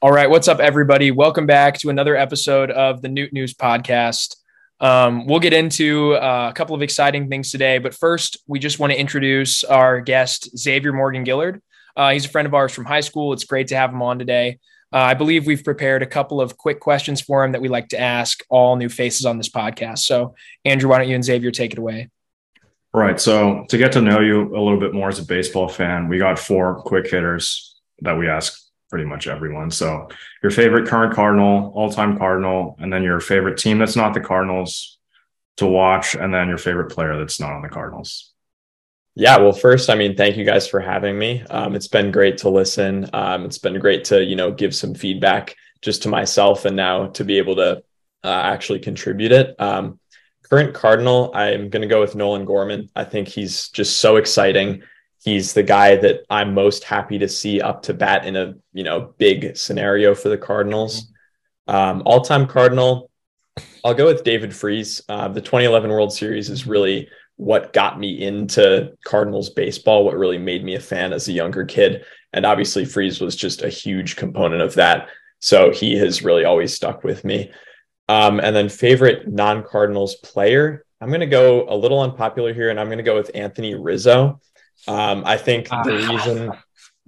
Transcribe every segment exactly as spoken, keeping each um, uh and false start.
All right, what's up, everybody? Welcome back to another episode of the Newt News Podcast. Um, we'll get into uh, a couple of exciting things today, but first, we just want to introduce our guest, Xavier Morgan-Gillard. Uh, he's a friend of ours from high school. It's great to have him on today. Uh, I believe we've prepared a couple of quick questions for him that we like to ask all new faces on this podcast. So, Andrew, why don't you and Xavier take it away? All right, so to get to know you a little bit more as a baseball fan, we got four quick hitters that we ask pretty much everyone. So your favorite current Cardinal, all-time Cardinal, and then your favorite team that's not the Cardinals to watch, and then your favorite player that's not on the Cardinals. Yeah, well, first, I mean, thank you guys for having me. Um, it's been great to listen. Um, it's been great to, you know, give some feedback just to myself and now to be able to uh, actually contribute it. Um, current Cardinal, I'm going to go with Nolan Gorman. I think he's just so exciting. He's the guy that I'm most happy to see up to bat in a, you know, big scenario for the Cardinals. Um, all-time Cardinal, I'll go with David Freese. Uh, the twenty eleven World Series is really what got me into Cardinals baseball, what really made me a fan as a younger kid. And obviously Freese was just a huge component of that. So he has really always stuck with me. Um, and then favorite non-Cardinals player, I'm going to go a little unpopular here, and I'm going to go with Anthony Rizzo. Um, I think the reason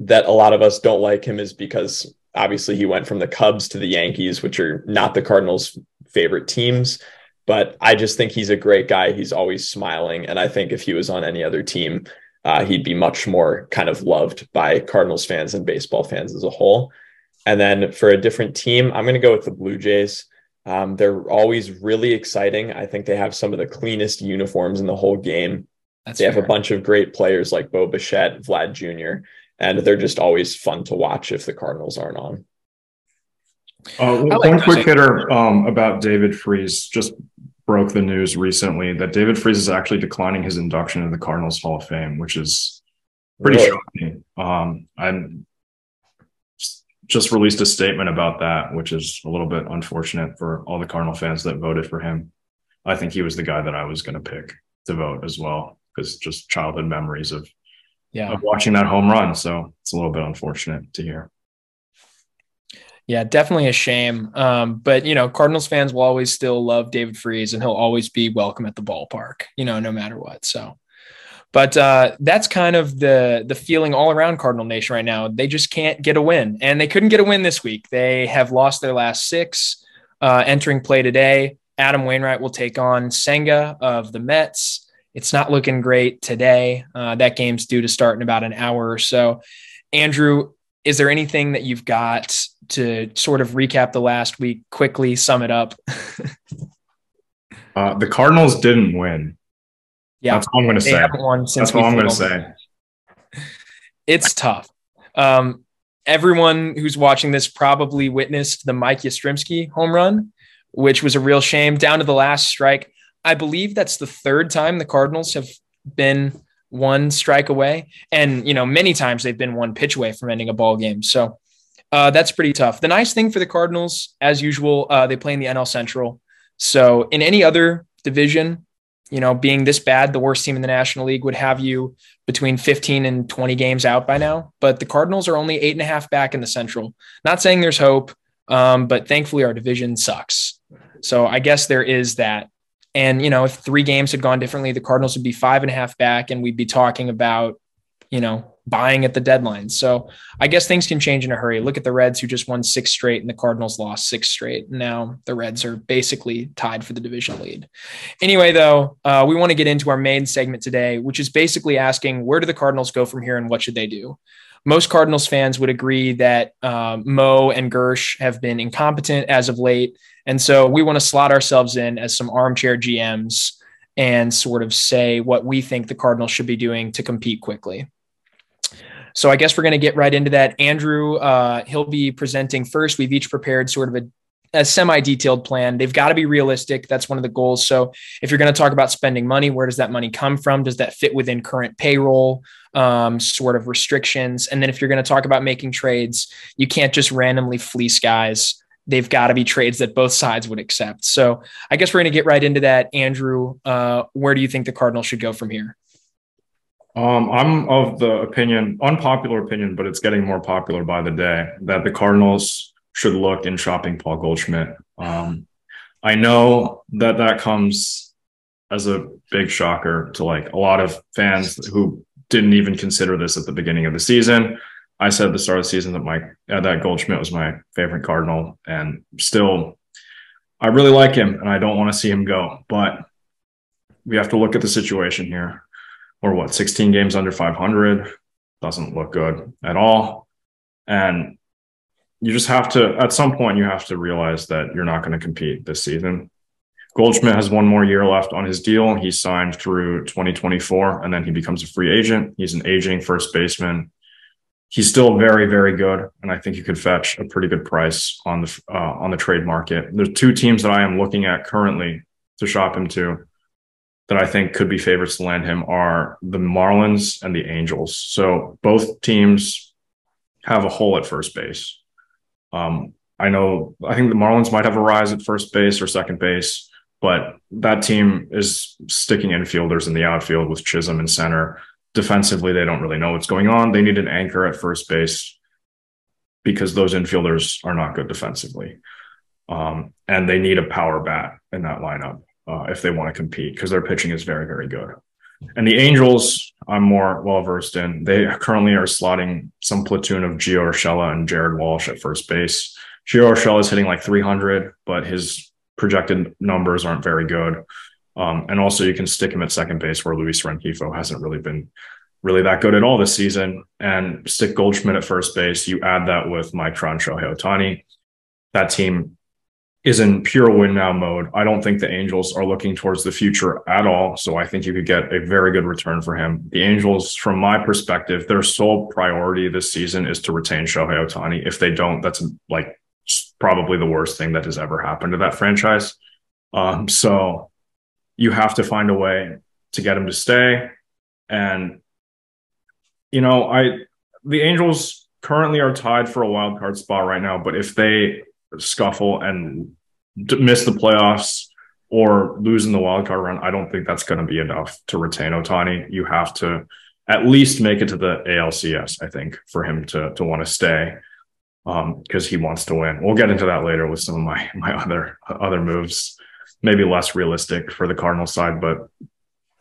that a lot of us don't like him is because obviously he went from the Cubs to the Yankees, which are not the Cardinals' favorite teams, but I just think he's a great guy. He's always smiling. And I think if he was on any other team, uh, he'd be much more kind of loved by Cardinals fans and baseball fans as a whole. And then for a different team, I'm going to go with the Blue Jays. Um, they're always really exciting. I think they have some of the cleanest uniforms in the whole game. That's they have fair. A bunch of great players like Bo Bichette, Vlad Junior, and they're just always fun to watch if the Cardinals aren't on. Uh, well, like one quick hitter um, about David Freese. Just broke the news recently that David Freese is actually declining his induction into the Cardinals Hall of Fame, which is pretty really? shocking. Um, I just released a statement about that, which is a little bit unfortunate for all the Cardinal fans that voted for him. I think he was the guy that I was going to pick to vote as well, because just childhood memories of, yeah. of watching that home run. So it's a little bit unfortunate to hear. Yeah, definitely a shame. Um, but, you know, Cardinals fans will always still love David Freese, and he'll always be welcome at the ballpark, you know, no matter what. So, but uh, that's kind of the the feeling all around Cardinal Nation right now. They just can't get a win, and they couldn't get a win this week. They have lost their last six. Uh, entering play today, Adam Wainwright will take on Senga of the Mets. It's not looking great today. Uh, that game's due to start in about an hour or so. Andrew, is there anything that you've got to sort of recap the last week, quickly sum it up? uh, the Cardinals didn't win. Yeah, that's all I'm going to say. They haven't won since that's all I'm going to say. It's tough. Um, everyone who's watching this probably witnessed the Mike Yastrzemski home run, which was a real shame. Down to the last strike. I believe that's the third time the Cardinals have been one strike away. And, you know, many times they've been one pitch away from ending a ball game. So uh, that's pretty tough. The nice thing for the Cardinals, as usual, uh, they play in the N L Central. So in any other division, you know, being this bad, the worst team in the National League would have you between fifteen and twenty games out by now. But the Cardinals are only eight and a half back in the Central. Not saying there's hope, um, but thankfully our division sucks. So I guess there is that. And, you know, if three games had gone differently, the Cardinals would be five and a half back, and we'd be talking about, you know, buying at the deadline. So I guess things can change in a hurry. Look at the Reds, who just won six straight, and the Cardinals lost six straight. Now the Reds are basically tied for the division lead. Anyway, though, uh, we want to get into our main segment today, which is basically asking, where do the Cardinals go from here and what should they do? Most Cardinals fans would agree that uh, Mo and Gersh have been incompetent as of late. And so we want to slot ourselves in as some armchair G Ms and sort of say what we think the Cardinals should be doing to compete quickly. So I guess we're going to get right into that. Andrew, uh, he'll be presenting first. We've each prepared sort of a a semi-detailed plan. They've got to be realistic. That's one of the goals. So if you're going to talk about spending money, where does that money come from? Does that fit within current payroll, um, sort of restrictions? And then if you're going to talk about making trades, you can't just randomly fleece guys. They've got to be trades that both sides would accept. So I guess we're going to get right into that. Andrew, uh, where do you think the Cardinals should go from here? Um, I'm of the opinion, unpopular opinion, but it's getting more popular by the day, that the Cardinals should look in shopping Paul Goldschmidt. Um, I know that that comes as a big shocker to like a lot of fans who didn't even consider this at the beginning of the season. I said at the start of the season that my uh, that Goldschmidt was my favorite Cardinal, and still, I really like him, and I don't want to see him go. But we have to look at the situation here. Or what? sixteen games under five hundred doesn't look good at all, and you just have to, at some point, you have to realize that you're not going to compete this season. Goldschmidt has one more year left on his deal. He signed through twenty twenty-four, and then he becomes a free agent. He's an aging first baseman. He's still very, very good, and I think you could fetch a pretty good price on the uh, on the trade market. There's two teams that I am looking at currently to shop him to that I think could be favorites to land him are the Marlins and the Angels. So both teams have a hole at first base. Um, I know, I think the Marlins might have a rise at first base or second base, but that team is sticking infielders in the outfield with Chisholm in center. Defensively, they don't really know what's going on. They need an anchor at first base because those infielders are not good defensively. Um, and they need a power bat in that lineup uh, if they want to compete, because their pitching is very, very good. And the Angels, I'm more well-versed in. They currently are slotting some platoon of Gio Urshela and Jared Walsh at first base. Gio Urshela is hitting like three hundred, but his projected numbers aren't very good. Um, and also you can stick him at second base where Luis Renjifo hasn't really been really that good at all this season. And stick Goldschmidt at first base. You add that with Mike Trout and Shohei Ohtani. That team is in pure win now mode. I don't think the Angels are looking towards the future at all. So I think you could get a very good return for him. The Angels, from my perspective, their sole priority this season is to retain Shohei Ohtani. If they don't, that's like probably the worst thing that has ever happened to that franchise. Um, so you have to find a way to get him to stay. And, you know, I, the Angels currently are tied for a wild card spot right now, but if they scuffle and miss the playoffs or lose in the wildcard run, I don't think that's going to be enough to retain Ohtani. You have to at least make it to the A L C S, I think, for him to to want to stay, um, because he wants to win. We'll get into that later with some of my my other other moves, maybe less realistic for the Cardinals side, but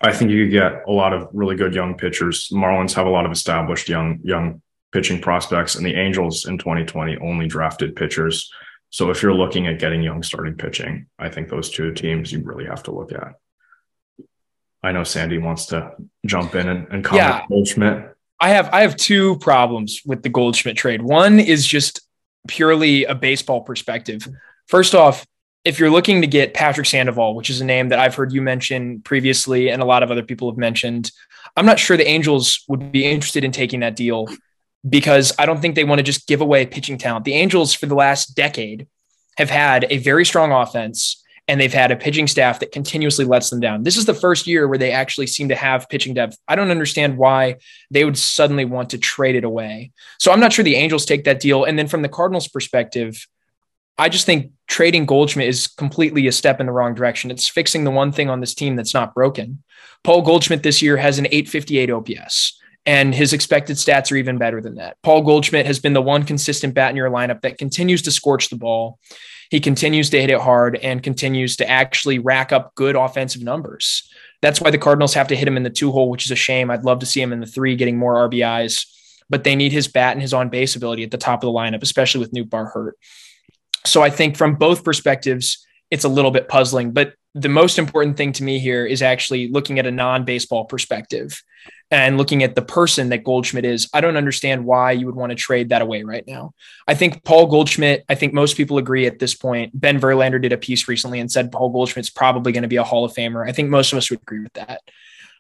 I think you could get a lot of really good young pitchers. Marlins have a lot of established young young pitching prospects, and the Angels in twenty twenty only drafted pitchers. So if you're looking at getting young starting pitching, I think those two teams you really have to look at. I know Sandy wants to jump in and, and comment yeah, Goldschmidt. I have I have two problems with the Goldschmidt trade. One is just purely a baseball perspective. First off, if you're looking to get Patrick Sandoval, which is a name that I've heard you mention previously and a lot of other people have mentioned, I'm not sure the Angels would be interested in taking that deal, because I don't think they want to just give away pitching talent. The Angels for the last decade have had a very strong offense, and they've had a pitching staff that continuously lets them down. This is the first year where they actually seem to have pitching depth. I don't understand why they would suddenly want to trade it away. So I'm not sure the Angels take that deal. And then from the Cardinals' perspective, I just think trading Goldschmidt is completely a step in the wrong direction. It's fixing the one thing on this team that's not broken. Paul Goldschmidt this year has an eight fifty-eight O P S. And his expected stats are even better than that. Paul Goldschmidt has been the one consistent bat in your lineup that continues to scorch the ball. He continues to hit it hard and continues to actually rack up good offensive numbers. That's why the Cardinals have to hit him in the two hole, which is a shame. I'd love to see him in the three getting more R B Is, but they need his bat and his on-base ability at the top of the lineup, especially with Noot Bar hurt. So I think from both perspectives, it's a little bit puzzling, but the most important thing to me here is actually looking at a non-baseball perspective and looking at the person that Goldschmidt is. I don't understand why you would want to trade that away right now. I think Paul Goldschmidt, I think most people agree at this point. Ben Verlander did a piece recently and said Paul Goldschmidt's probably going to be a Hall of Famer. I think most of us would agree with that.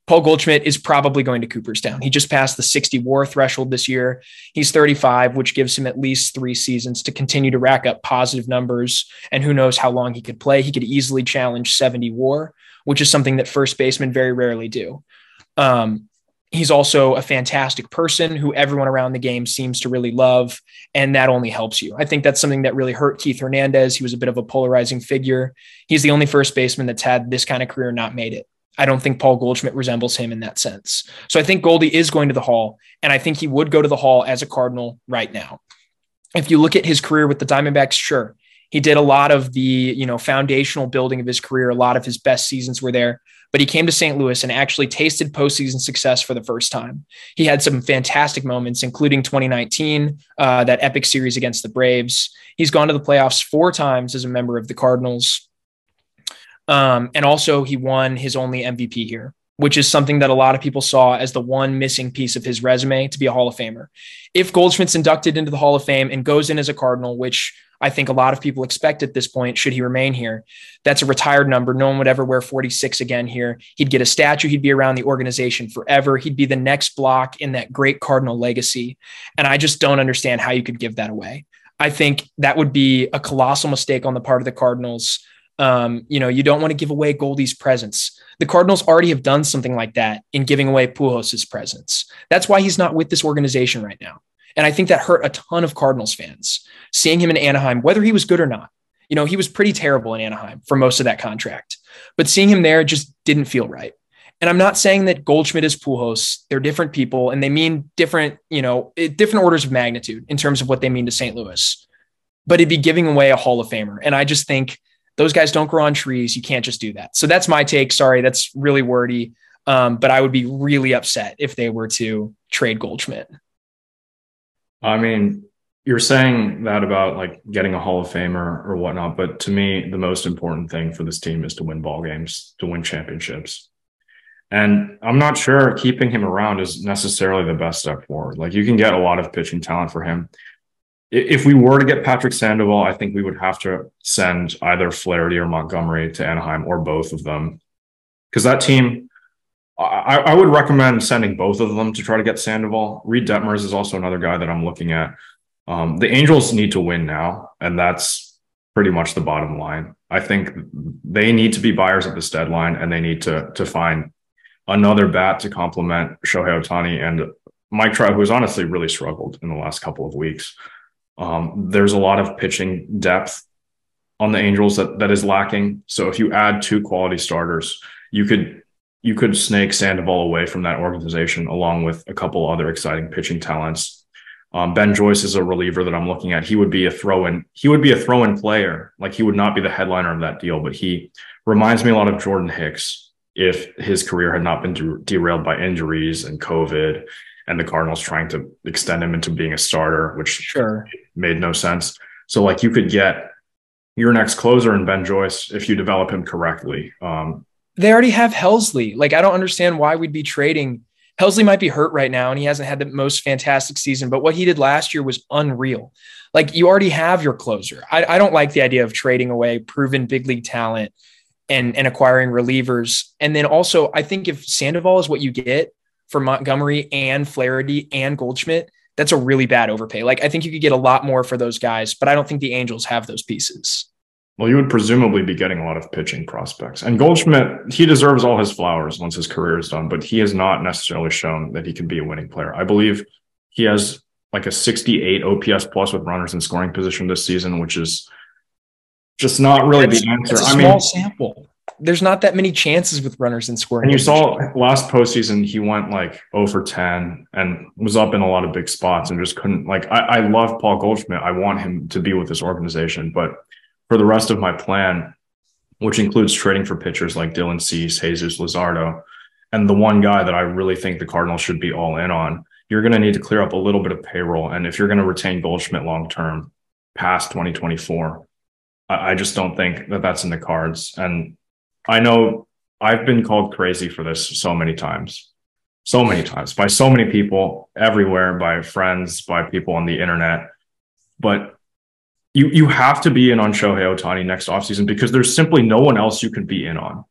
Paul Goldschmidt is probably going to Cooperstown. He just passed the sixty W A R threshold this year. He's thirty-five, which gives him at least three seasons to continue to rack up positive numbers. And who knows how long he could play. He could easily challenge seventy W A R, which is something that first basemen very rarely do. Um, he's also a fantastic person who everyone around the game seems to really love. And that only helps you. I think that's something that really hurt Keith Hernandez. He was a bit of a polarizing figure. He's the only first baseman that's had this kind of career, not made it. I don't think Paul Goldschmidt resembles him in that sense. So I think Goldie is going to the Hall, and I think he would go to the Hall as a Cardinal right now. If you look at his career with the Diamondbacks, sure, he did a lot of the, you know, foundational building of his career. A lot of his best seasons were there, but he came to Saint Louis and actually tasted postseason success for the first time. He had some fantastic moments, including twenty nineteen, uh, that epic series against the Braves. He's gone to the playoffs four times as a member of the Cardinals. Um, and also he won his only M V P here, which is something that a lot of people saw as the one missing piece of his resume to be a Hall of Famer. If Goldschmidt's inducted into the Hall of Fame and goes in as a Cardinal, which I think a lot of people expect at this point, should he remain here, that's a retired number. No one would ever wear forty-six again here. He'd get a statue. He'd be around the organization forever. He'd be the next block in that great Cardinal legacy. And I just don't understand how you could give that away. I think that would be a colossal mistake on the part of the Cardinals. Um, you know, you don't want to give away Goldie's presence. The Cardinals already have done something like that in giving away Pujols' presence. That's why he's not with this organization right now. And I think that hurt a ton of Cardinals fans seeing him in Anaheim, whether he was good or not. You know, he was pretty terrible in Anaheim for most of that contract, but seeing him there just didn't feel right. And I'm not saying that Goldschmidt is Pujols. They're different people and they mean different, you know, different orders of magnitude in terms of what they mean to Saint Louis, but it'd be giving away a Hall of Famer. And I just think those guys don't grow on trees. You can't just do that. So that's my take. Sorry, that's really wordy. Um, but I would be really upset if they were to trade Goldschmidt. I mean, you're saying that about like getting a Hall of Famer or whatnot. But to me, the most important thing for this team is to win ball games, to win championships. And I'm not sure keeping him around is necessarily the best step forward. Like you can get a lot of pitching talent for him. If we were to get Patrick Sandoval, I think we would have to send either Flaherty or Montgomery to Anaheim or both of them. Because that team, I, I would recommend sending both of them to try to get Sandoval. Reed Detmers is also another guy that I'm looking at. Um, the Angels need to win now, and that's pretty much the bottom line. I think they need to be buyers at this deadline, and they need to, to find another bat to complement Shohei Ohtani and Mike Trout, who has honestly really struggled in the last couple of weeks. Um, there's a lot of pitching depth on the Angels that, that is lacking. So if you add two quality starters, you could you could snake Sandoval away from that organization along with a couple other exciting pitching talents. Um, Ben Joyce is a reliever that I'm looking at. He would be a throw-in. He would be a throw-in player. Like he would not be the headliner of that deal, but he reminds me a lot of Jordan Hicks if his career had not been de- derailed by injuries and COVID. And the Cardinals trying to extend him into being a starter, which sure made no sense. So like you could get your next closer in Ben Joyce if you develop him correctly. Um, they already have Helsley. Like, I don't understand why we'd be trading. Helsley might be hurt right now and he hasn't had the most fantastic season, but what he did last year was unreal. Like you already have your closer. I, I don't like the idea of trading away proven big league talent and, and acquiring relievers. And then also I think if Sandoval is what you get for Montgomery and Flaherty and Goldschmidt, that's a really bad overpay. Like, I think you could get a lot more for those guys, but I don't think the Angels have those pieces. Well, you would presumably be getting a lot of pitching prospects. And Goldschmidt, he deserves all his flowers once his career is done, but he has not necessarily shown that he can be a winning player. I believe he has like a sixty-eight O P S plus with runners in scoring position this season, which is just not really that's, the answer. That's a small I mean, sample. There's not that many chances with runners in scoring. And you saw last postseason, he went like oh for ten and was up in a lot of big spots and just couldn't like, I, I love Paul Goldschmidt. I want him to be with this organization, but for the rest of my plan, which includes trading for pitchers like Dylan Cease, Jesus Luzardo, and the one guy that I really think the Cardinals should be all in on, you're going to need to clear up a little bit of payroll. And if you're going to retain Goldschmidt long-term past twenty twenty-four, I, I just don't think that that's in the cards. And I know I've been called crazy for this so many times, so many times by so many people everywhere, by friends, by people on the internet. But you you have to be in on Shohei Ohtani next offseason because there's simply no one else you can be in on.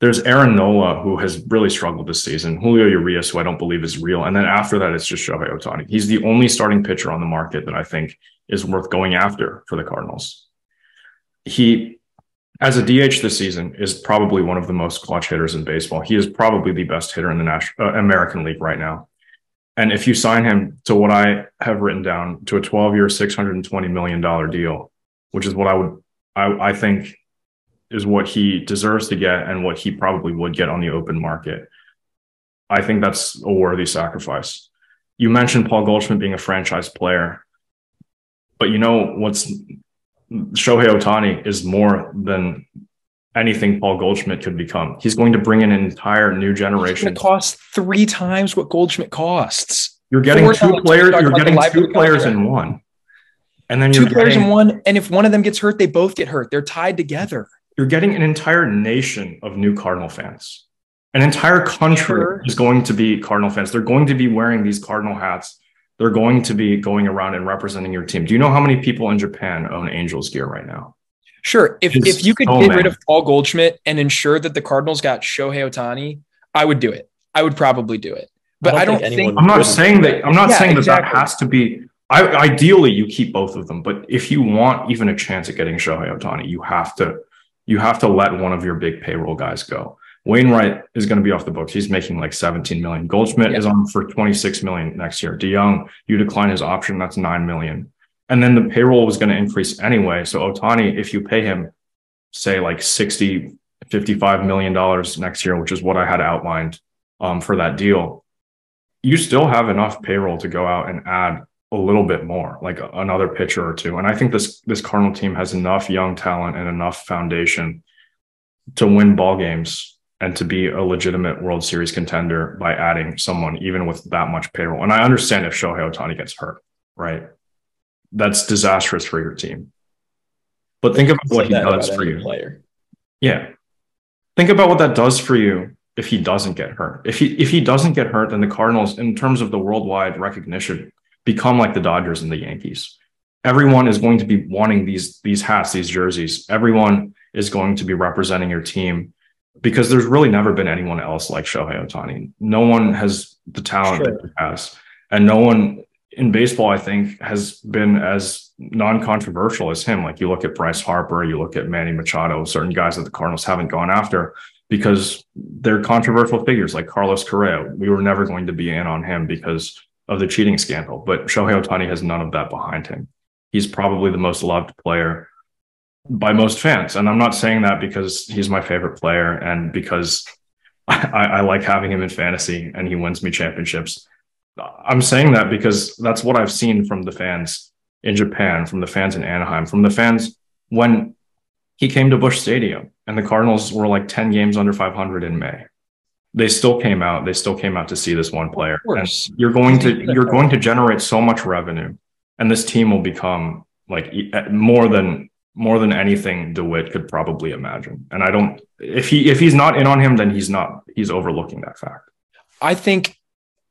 There's Aaron Nola, who has really struggled this season. Julio Urias, who I don't believe is real. And then after that, it's just Shohei Ohtani. He's the only starting pitcher on the market that I think is worth going after for the Cardinals. He, as a D H this season, is probably one of the most clutch hitters in baseball. He is probably the best hitter in the National, uh, American League right now. And if you sign him to what I have written down, to a twelve-year, six hundred twenty million dollars deal, which is what I would, I, I think, is what he deserves to get and what he probably would get on the open market. I think that's a worthy sacrifice. You mentioned Paul Goldschmidt being a franchise player, but you know what's Shohei Ohtani is more than anything Paul Goldschmidt could become. He's going to bring in an entire new generation. It costs three times what Goldschmidt costs. You're getting Four two players. You're getting two players in one, and then you're two players in one. And if one of them gets hurt, they both get hurt. They're tied together. You're getting an entire nation of new Cardinal fans. An entire country sure. is going to be Cardinal fans. They're going to be wearing these Cardinal hats. They're going to be going around and representing your team. Do you know how many people in Japan own Angels gear right now? Sure. If it's, if you could oh, get man. rid of Paul Goldschmidt and ensure that the Cardinals got Shohei Ohtani, I would do it. I would probably do it. But I don't, I don't think, think anyone I'm not saying that. I'm not yeah, saying that exactly. that has to be. I, ideally, you keep both of them. But if you want even a chance at getting Shohei Ohtani, you have to. You have to let one of your big payroll guys go. Wainwright is going to be off the books. He's making like seventeen million. Goldschmidt yeah. is on for twenty-six million next year. DeYoung, you decline his option. That's nine million. And then the payroll was going to increase anyway. So Ohtani, if you pay him, say like sixty, fifty-five million dollars next year, which is what I had outlined um, for that deal, you still have enough payroll to go out and add a little bit more, like another pitcher or two. And I think this this Cardinal team has enough young talent and enough foundation to win ball games and to be a legitimate World Series contender by adding someone, even with that much payroll. And I understand if Shohei Ohtani gets hurt, right? That's disastrous for your team. But think about what he does for you. Player. Yeah. Think about what that does for you if he doesn't get hurt. If he if he doesn't get hurt, then the Cardinals, in terms of the worldwide recognition, become like the Dodgers and the Yankees. Everyone is going to be wanting these, these hats, these jerseys. Everyone is going to be representing your team because there's really never been anyone else like Shohei Ohtani. No one has the talent sure. that he has. And no one in baseball, I think, has been as non-controversial as him. Like you look at Bryce Harper, you look at Manny Machado, certain guys that the Cardinals haven't gone after because they're controversial figures like Carlos Correa. We were never going to be in on him because of the cheating scandal, but Shohei Ohtani has none of that behind him. He's probably the most loved player by most fans, and I'm not saying that because he's my favorite player and because I, I like having him in fantasy and he wins me championships. I'm saying that because that's what I've seen from the fans in Japan, from the fans in Anaheim, from the fans when he came to Busch Stadium and the Cardinals were like ten games under five hundred in May. They still came out. They still came out to see this one player. And you're going to you're going to generate so much revenue, and this team will become like more than more than anything DeWitt could probably imagine. And I don't if he if he's not in on him, then he's not he's overlooking that fact. I think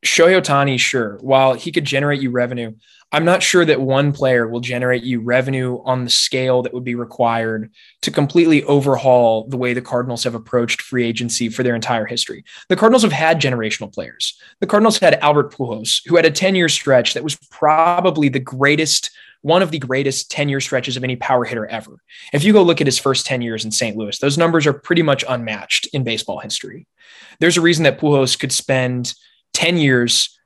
Shohei Ohtani, sure, while he could generate you revenue, I'm not sure that one player will generate you revenue on the scale that would be required to completely overhaul the way the Cardinals have approached free agency for their entire history. The Cardinals have had generational players. The Cardinals had Albert Pujols, who had a ten-year stretch that was probably the greatest, one of the greatest ten-year stretches of any power hitter ever. If you go look at his first ten years in Saint Louis, those numbers are pretty much unmatched in baseball history. There's a reason that Pujols could spend ten years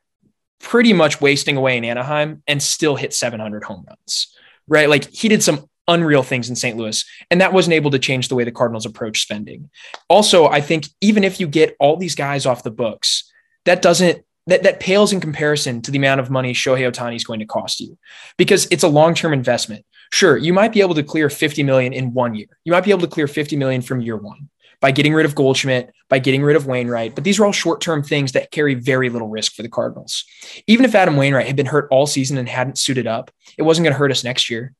pretty much wasting away in Anaheim and still hit seven hundred home runs, right? Like he did some unreal things in Saint Louis, and that wasn't able to change the way the Cardinals approach spending. Also, I think even if you get all these guys off the books, that doesn't, that, that pales in comparison to the amount of money Shohei Ohtani is going to cost you because it's a long-term investment. Sure. You might be able to clear fifty million in one year. You might be able to clear fifty million from year one by getting rid of Goldschmidt, by getting rid of Wainwright. But these are all short-term things that carry very little risk for the Cardinals. Even if Adam Wainwright had been hurt all season and hadn't suited up, it wasn't going to hurt us next year.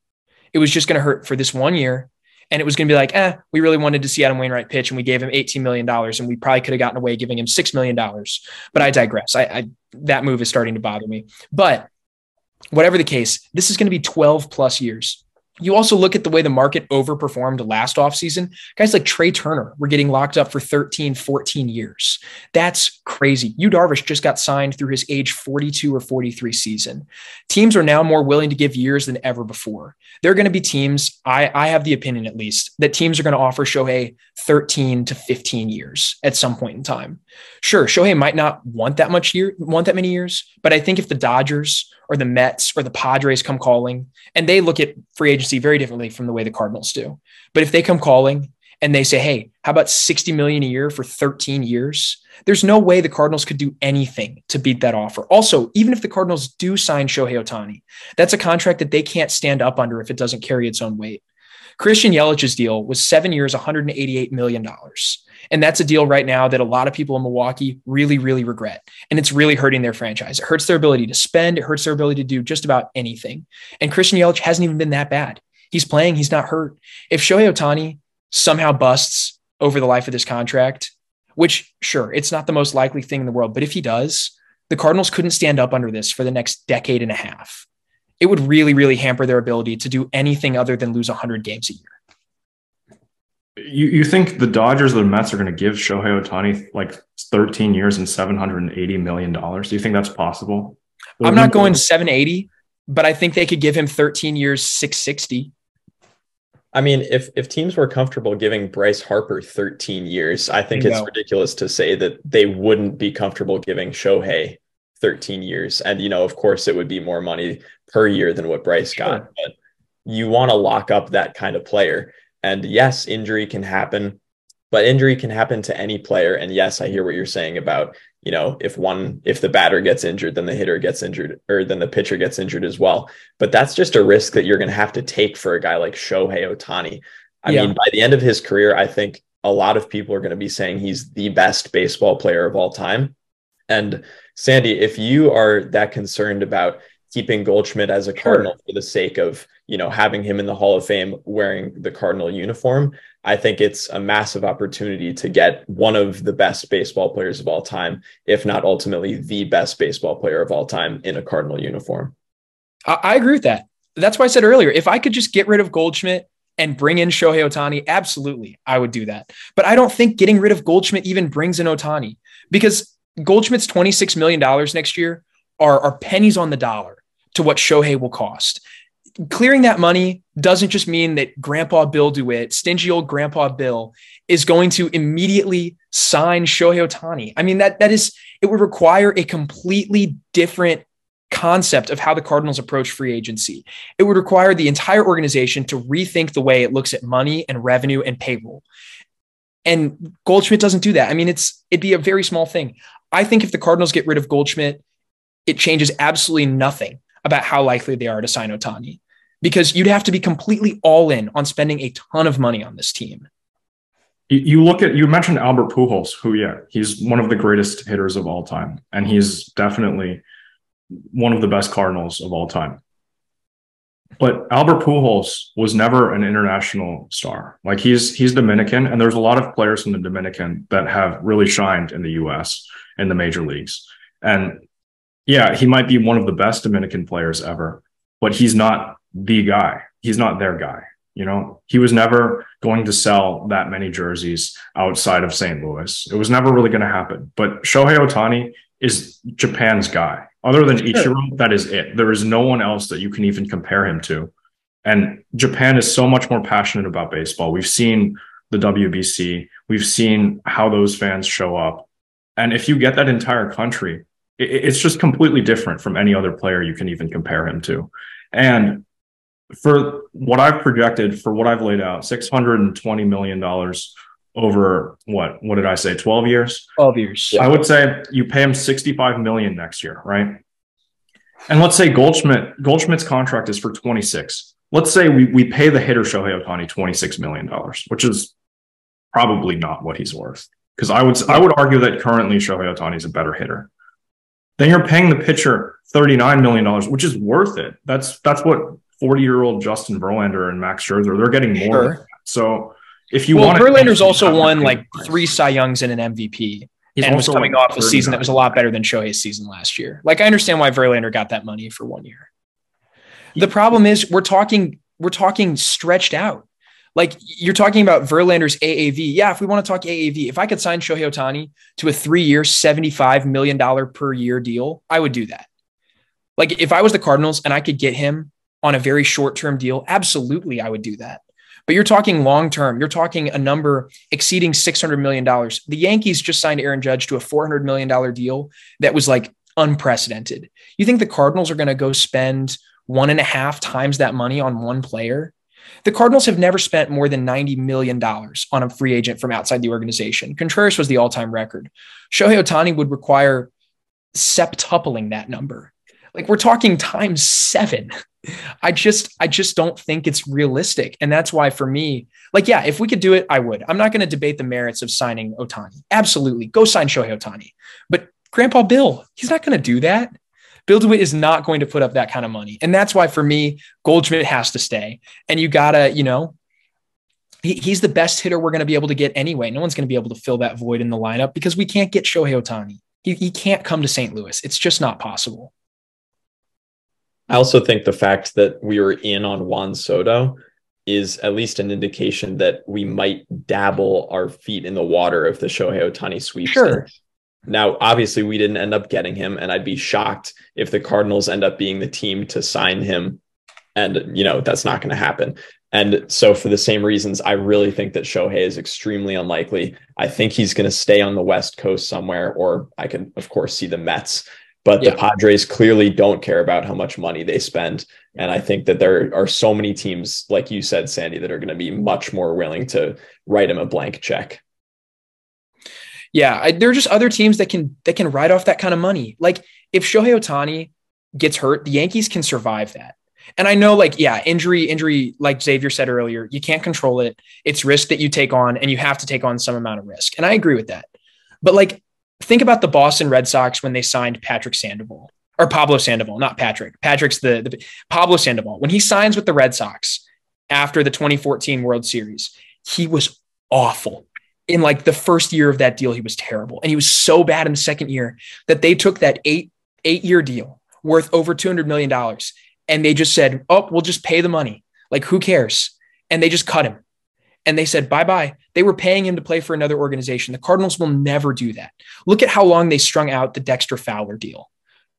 It was just going to hurt for this one year. And it was going to be like, eh, we really wanted to see Adam Wainwright pitch and we gave him eighteen million dollars and we probably could have gotten away giving him six million dollars. But I digress. I, I that move is starting to bother me. But whatever the case, this is going to be twelve plus years You also look at the way the market overperformed last offseason. Guys like Trey Turner were getting locked up for thirteen, fourteen years. That's crazy. Yu Darvish just got signed through his age forty-two or forty-three season. Teams are now more willing to give years than ever before. There are going to be teams, I, I have the opinion at least, that teams are going to offer Shohei thirteen to fifteen years at some point in time. Sure, Shohei might not want that much year, want that many years, but I think if the Dodgers or the Mets or the Padres come calling, and they look at free agency very differently from the way the Cardinals do. But if they come calling and they say, hey, how about sixty million dollars a year for thirteen years? There's no way the Cardinals could do anything to beat that offer. Also, even if the Cardinals do sign Shohei Ohtani, that's a contract that they can't stand up under if it doesn't carry its own weight. Christian Yelich's deal was seven years, one hundred eighty-eight million dollars. And that's a deal right now that a lot of people in Milwaukee really, really regret. And it's really hurting their franchise. It hurts their ability to spend. It hurts their ability to do just about anything. And Christian Yelich hasn't even been that bad. He's playing. He's not hurt. If Shohei Ohtani somehow busts over the life of this contract, which sure, it's not the most likely thing in the world, but if he does, the Cardinals couldn't stand up under this for the next decade and a half. It would really, really hamper their ability to do anything other than lose one hundred games a year. You you think the Dodgers or the Mets are going to give Shohei Ohtani like thirteen years and seven hundred eighty million dollars? Do you think that's possible? They're I'm not going seven eighty, but I think they could give him thirteen years, six sixty. I mean, if if teams were comfortable giving Bryce Harper thirteen years, I think it's ridiculous to say that they wouldn't be comfortable giving Shohei thirteen years. And, you know, of course, it would be more money per year than what Bryce sure. got. But you want to lock up that kind of player. And yes, injury can happen, but injury can happen to any player. And yes, I hear what you're saying about, you know, if one, if the batter gets injured, then the hitter gets injured, or then the pitcher gets injured as well. But that's just a risk that you're going to have to take for a guy like Shohei Ohtani. I yeah. mean, by the end of his career, I think a lot of people are going to be saying he's the best baseball player of all time. And Sandy, if you are that concerned about keeping Goldschmidt as a Cardinal for the sake of, you know, having him in the Hall of Fame wearing the Cardinal uniform, I think it's a massive opportunity to get one of the best baseball players of all time, if not ultimately the best baseball player of all time, in a Cardinal uniform. I, I agree with that. That's why I said earlier, if I could just get rid of Goldschmidt and bring in Shohei Ohtani, absolutely, I would do that. But I don't think getting rid of Goldschmidt even brings in Ohtani, because Goldschmidt's twenty-six million dollars next year are, are pennies on the dollar to what Shohei will cost. Clearing that money doesn't just mean that Grandpa Bill DeWitt, stingy old Grandpa Bill, is going to immediately sign Shohei Ohtani. I mean, that that is, it would require a completely different concept of how the Cardinals approach free agency. It would require the entire organization to rethink the way it looks at money and revenue and payroll. And Goldschmidt doesn't do that. I mean, it's it'd be a very small thing. I think if the Cardinals get rid of Goldschmidt, it changes absolutely nothing about how likely they are to sign Ohtani, because you'd have to be completely all in on spending a ton of money on this team. You look at, you mentioned Albert Pujols, who, yeah, he's one of the greatest hitters of all time. And he's definitely one of the best Cardinals of all time. But Albert Pujols was never an international star. Like he's, he's Dominican, and there's a lot of players from the Dominican that have really shined in the U S in the major leagues. And yeah, he might be one of the best Dominican players ever, but he's not the guy. He's not their guy. You know, he was never going to sell that many jerseys outside of Saint Louis. It was never really going to happen. But Shohei Ohtani is Japan's guy. Other than Ichiro, that is it. There is no one else that you can even compare him to. And Japan is so much more passionate about baseball. We've seen the W B C. We've seen how those fans show up. And if you get that entire country, it's just completely different from any other player you can even compare him to. And for what I've projected, for what I've laid out, six hundred twenty million dollars over what, what did I say? twelve years? twelve years. Yeah. I would say you pay him sixty-five million dollars next year, right? And let's say Goldschmidt, Goldschmidt's contract is for twenty-six. Let's say we, we pay the hitter Shohei Ohtani twenty-six million dollars, which is probably not what he's worth. Because I would, I would argue that currently Shohei Ohtani is a better hitter. Then you're paying the pitcher thirty-nine million dollars, which is worth it. That's that's what forty-year-old Justin Verlander and Max Scherzer, they're getting more. Sure. So if you well, want Verlander's to, also won like three Cy Youngs and an M V P. He's and was coming off a season that was a lot better than Shohei's season last year. Like, I understand why Verlander got that money for one year. The problem is we're talking we're talking stretched out. Like, you're talking about Verlander's A A V. Yeah, if we want to talk A A V, if I could sign Shohei Ohtani to a three-year, seventy-five million dollars per year deal, I would do that. Like, if I was the Cardinals and I could get him on a very short-term deal, absolutely I would do that. But you're talking long-term. You're talking a number exceeding six hundred million dollars. The Yankees just signed Aaron Judge to a four hundred million dollars deal that was, like, unprecedented. You think the Cardinals are going to go spend one and a half times that money on one player? The Cardinals have never spent more than ninety million dollars on a free agent from outside the organization. Contreras was the all-time record. Shohei Ohtani would require septupling that number. Like, we're talking times seven. I just, I just don't think it's realistic. And that's why for me, like, yeah, if we could do it, I would. I'm not going to debate the merits of signing Ohtani. Absolutely. Go sign Shohei Ohtani. But Grandpa Bill, he's not going to do that. Bill DeWitt is not going to put up that kind of money. And that's why for me, Goldschmidt has to stay. And you gotta, you know, he, he's the best hitter we're going to be able to get anyway. No one's going to be able to fill that void in the lineup because we can't get Shohei Ohtani. He, he can't come to Saint Louis. It's just not possible. I also think the fact that we were in on Juan Soto is at least an indication that we might dabble our feet in the water of the Shohei Ohtani sweepstakes. Sure. Now, obviously, we didn't end up getting him, and I'd be shocked if the Cardinals end up being the team to sign him. And, you know, that's not going to happen. And so for the same reasons, I really think that Shohei is extremely unlikely. I think he's going to stay on the West Coast somewhere, or I can, of course, see the Mets. But yeah. The Padres clearly don't care about how much money they spend. And I think that there are so many teams, like you said, Sandy, that are going to be much more willing to write him a blank check. Yeah, I, there are just other teams that can that can write off that kind of money. Like, if Shohei Ohtani gets hurt, the Yankees can survive that. And I know, like, yeah, injury, injury, like Xavier said earlier, you can't control it. It's risk that you take on, and you have to take on some amount of risk. And I agree with that. But, like, think about the Boston Red Sox when they signed Patrick Sandoval, or Pablo Sandoval, not Patrick. Patrick's the, the Pablo Sandoval. When he signs with the Red Sox after the twenty fourteen World Series, he was awful. In like the first year of that deal, he was terrible. And he was so bad in the second year that they took that eight, eight year deal worth over two hundred million dollars. And they just said, oh, we'll just pay the money. Like, who cares? And they just cut him. And they said, bye-bye. They were paying him to play for another organization. The Cardinals will never do that. Look at how long they strung out the Dexter Fowler deal,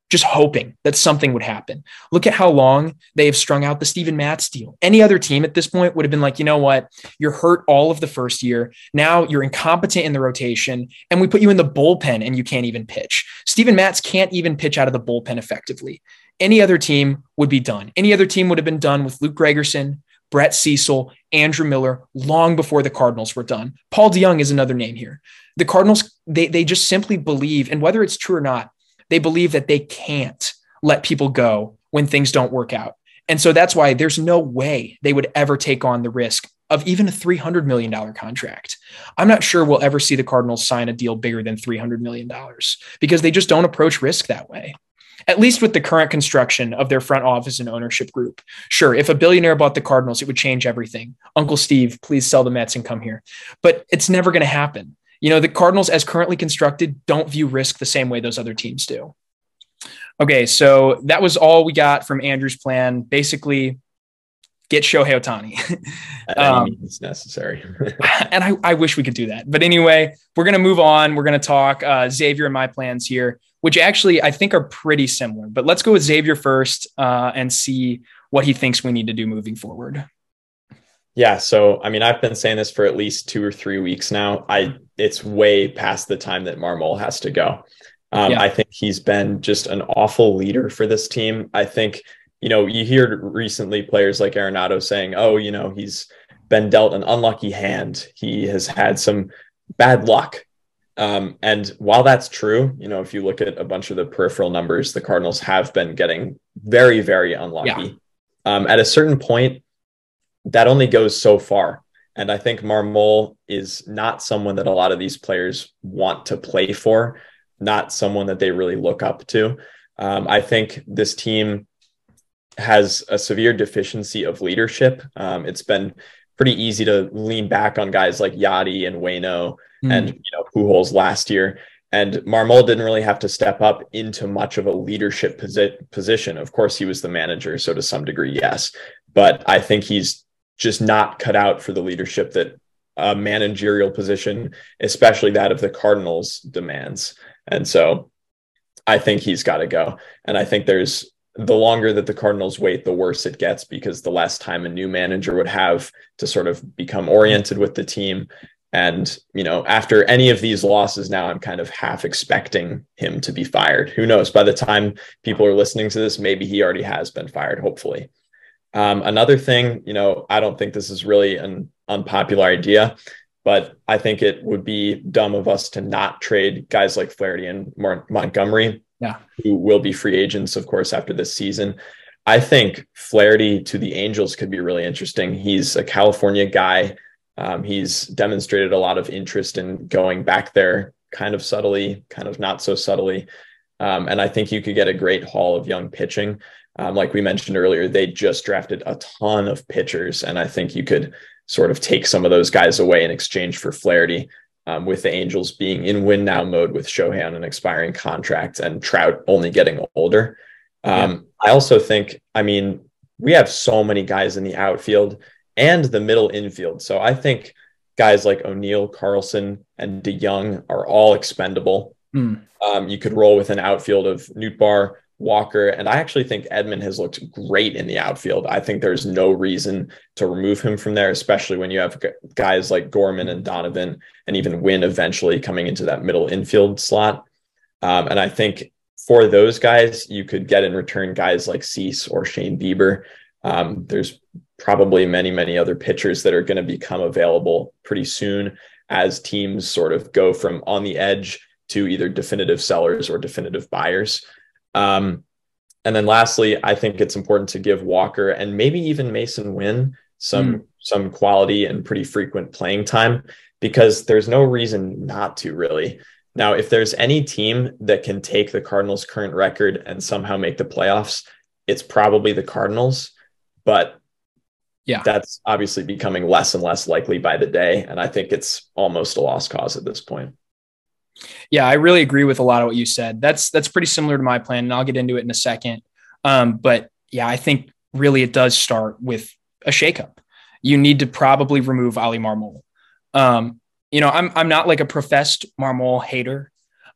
just hoping that something would happen. Look at how long they have strung out the Steven Matz deal. Any other team at this point would have been like, you know what? You're hurt all of the first year. Now you're incompetent in the rotation, and we put you in the bullpen, and you can't even pitch. Steven Matz can't even pitch out of the bullpen effectively. Any other team would be done. Any other team would have been done with Luke Gregerson, Brett Cecil, Andrew Miller, long before the Cardinals were done. Paul DeYoung is another name here. The Cardinals, they, they just simply believe, and whether it's true or not, they believe that they can't let people go when things don't work out. And so that's why there's no way they would ever take on the risk of even a three hundred million dollars contract. I'm not sure we'll ever see the Cardinals sign a deal bigger than three hundred million dollars because they just don't approach risk that way, at least with the current construction of their front office and ownership group. Sure, if a billionaire bought the Cardinals, it would change everything. Uncle Steve, please sell the Mets and come here. But it's never going to happen. You know, the Cardinals, as currently constructed, don't view risk the same way those other teams do. Okay, so that was all we got from Andrew's plan. Basically, get Shohei Ohtani. um, it's necessary. and I, I wish we could do that. But anyway, we're going to move on. We're going to talk uh, Xavier and my plans here, which actually I think are pretty similar. But let's go with Xavier first uh, and see what he thinks we need to do moving forward. Yeah. So, I mean, I've been saying this for at least two or three weeks now. I it's way past the time that Marmol has to go. Um, yeah. I think he's been just an awful leader for this team. I think, you know, you hear recently players like Arenado saying, oh, you know, he's been dealt an unlucky hand. He has had some bad luck. Um, and while that's true, you know, if you look at a bunch of the peripheral numbers, the Cardinals have been getting very, very unlucky. Yeah. Um, at a certain point, that only goes so far. And I think Marmol is not someone that a lot of these players want to play for, not someone that they really look up to. Um, I think this team has a severe deficiency of leadership. Um, it's been pretty easy to lean back on guys like Yachty and Waino mm. and you know Pujols last year. And Marmol didn't really have to step up into much of a leadership posi- position. Of course, he was the manager, so to some degree, yes. but I think he's just not cut out for the leadership that a managerial position, especially that of the Cardinals, demands. And so I think he's got to go. And I think there's, the longer that the Cardinals wait, the worse it gets, because the less time a new manager would have to sort of become oriented with the team. And, you know, after any of these losses now, I'm kind of half expecting him to be fired. Who knows? By the time people are listening to this, maybe he already has been fired, hopefully. Um, another thing, you know, I don't think this is really an unpopular idea, but I think it would be dumb of us to not trade guys like Flaherty and Mar- Montgomery, yeah, who will be free agents, of course, after this season. I think Flaherty to the Angels could be really interesting. He's a California guy. Um, he's demonstrated a lot of interest in going back there, kind of subtly, kind of not so subtly. Um, and I think you could get a great haul of young pitching. Um, like we mentioned earlier, they just drafted a ton of pitchers, and I think you could sort of take some of those guys away in exchange for Flaherty, um, with the Angels being in win now mode with Shohei on an expiring contract and Trout only getting older. Um, yeah. I also think, I mean, we have so many guys in the outfield and the middle infield. So I think guys like O'Neill, Carlson, and DeYoung are all expendable. Mm. Um, you could roll with an outfield of Nootbaar, Walker, and I actually think Edman has looked great in the outfield. I think there's no reason to remove him from there, especially when you have g- guys like Gorman and Donovan and even Wynn eventually coming into that middle infield slot. Um, and I think for those guys, you could get in return guys like Cease or Shane Bieber. Um, there's probably many, many other pitchers that are going to become available pretty soon as teams sort of go from on the edge to either definitive sellers or definitive buyers. Um, and then lastly, I think it's important to give Walker and maybe even Mason Wynn some, mm. some quality and pretty frequent playing time, because there's no reason not to really. Now, if there's any team that can take the Cardinals' current record and somehow make the playoffs, it's probably the Cardinals, but yeah, that's obviously becoming less and less likely by the day. And I think it's almost a lost cause at this point. Yeah, I really agree with a lot of what you said. That's that's pretty similar to my plan, and I'll get into it in a second. Um, but yeah, I think really it does start with a shakeup. You need to probably remove Oli Marmol. Um, you know, I'm I'm not like a professed Marmol hater,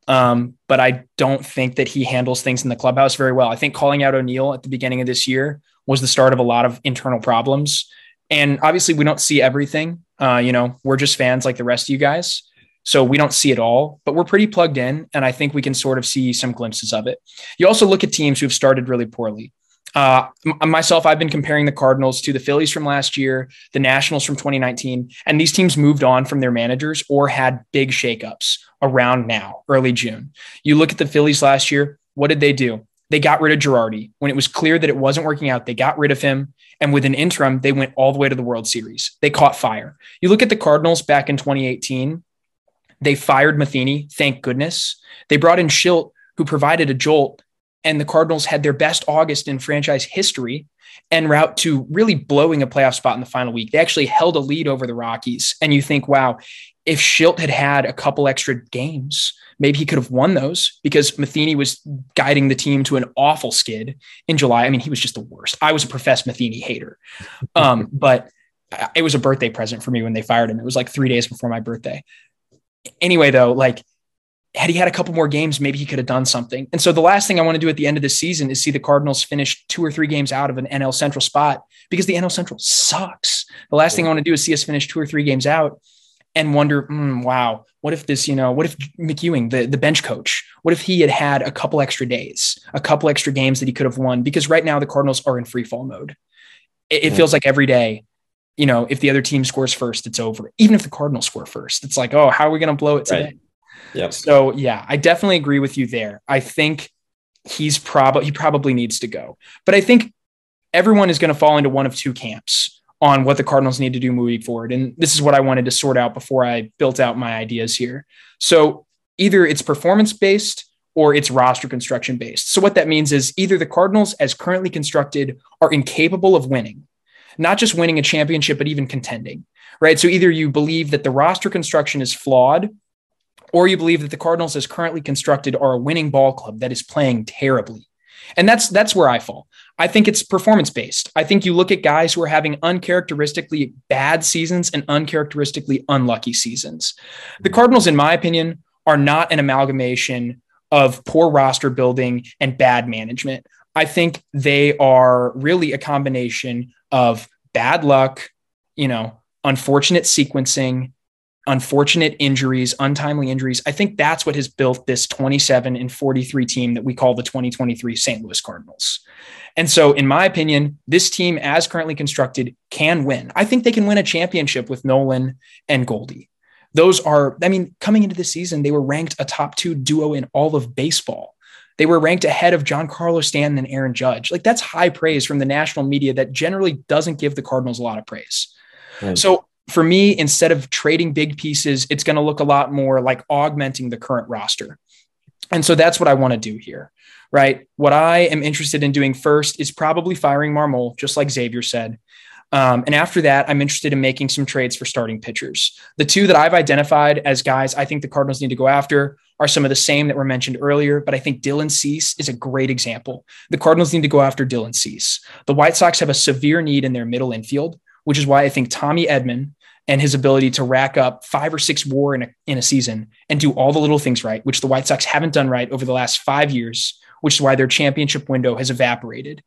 um, but I don't think that he handles things in the clubhouse very well. I think calling out O'Neill at the beginning of this year was the start of a lot of internal problems. And obviously we don't see everything. Uh, you know, we're just fans like the rest of you guys. So we don't see it all, but we're pretty plugged in, and I think we can sort of see some glimpses of it. You also look at teams who've started really poorly. Uh, m- myself, I've been comparing the Cardinals to the Phillies from last year, the Nationals from twenty nineteen, and these teams moved on from their managers or had big shakeups around now, early June. You look at the Phillies last year, what did they do? They got rid of Girardi. When it was clear that it wasn't working out, they got rid of him. And with an interim, they went all the way to the World Series. They caught fire. You look at the Cardinals back in twenty eighteen, they fired Matheny, thank goodness. They brought in Shildt, who provided a jolt, and the Cardinals had their best August in franchise history en route to really blowing a playoff spot in the final week. They actually held a lead over the Rockies, and you think, wow, if Shildt had had a couple extra games, maybe he could have won those, because Matheny was guiding the team to an awful skid in July. I mean, he was just the worst. I was a professed Matheny hater, um, but it was a birthday present for me when they fired him. It was like three days before my birthday. Anyway, though, like had he had a couple more games, maybe he could have done something. And so the last thing I want to do at the end of this season is see the Cardinals finish two or three games out of an N L Central spot, because the N L Central sucks. The last thing I want to do is see us finish two or three games out and wonder, mm, wow, what if this, you know, what if McEwing, the, the bench coach, what if he had had a couple extra days, a couple extra games that he could have won? Because right now the Cardinals are in free fall mode. It, it feels like every day, you know, if the other team scores first, it's over. Even if the Cardinals score first, it's like, oh, how are we going to blow it today? Right. Yep. So, yeah, I definitely agree with you there. I think he's probably, he probably needs to go. But I think everyone is going to fall into one of two camps on what the Cardinals need to do moving forward. And this is what I wanted to sort out before I built out my ideas here. So either it's performance-based or it's roster construction-based. So what that means is either the Cardinals, as currently constructed, are incapable of winning. Not just winning a championship, but even contending, right? So either you believe that the roster construction is flawed, or you believe that the Cardinals as currently constructed are a winning ball club that is playing terribly. And that's that's where I fall. I think it's performance-based. I think you look at guys who are having uncharacteristically bad seasons and uncharacteristically unlucky seasons. The Cardinals, in my opinion, are not an amalgamation of poor roster building and bad management. I think they are really a combination of bad luck, you know, unfortunate sequencing, unfortunate injuries, untimely injuries. I think that's what has built this twenty-seven and forty-three team that we call the twenty twenty-three Saint Louis Cardinals. And so in my opinion, this team as currently constructed can win. I think they can win a championship with Nolan and Goldie. Those are, I mean, coming into this season, they were ranked a top two duo in all of baseball. They were ranked ahead of Giancarlo Stanton and Aaron Judge. Like, that's high praise from the national media that generally doesn't give the Cardinals a lot of praise. Right. So for me, instead of trading big pieces, it's going to look a lot more like augmenting the current roster. And so that's what I want to do here, right? What I am interested in doing first is probably firing Marmol, just like Xavier said. Um, and after that, I'm interested in making some trades for starting pitchers. The two that I've identified as guys I think the Cardinals need to go after are some of the same that were mentioned earlier, but I think Dylan Cease is a great example. The Cardinals need to go after Dylan Cease. The White Sox have a severe need in their middle infield, which is why I think Tommy Edman and his ability to rack up five or six war in a, in a season and do all the little things right, which the White Sox haven't done right over the last five years, which is why their championship window has evaporated.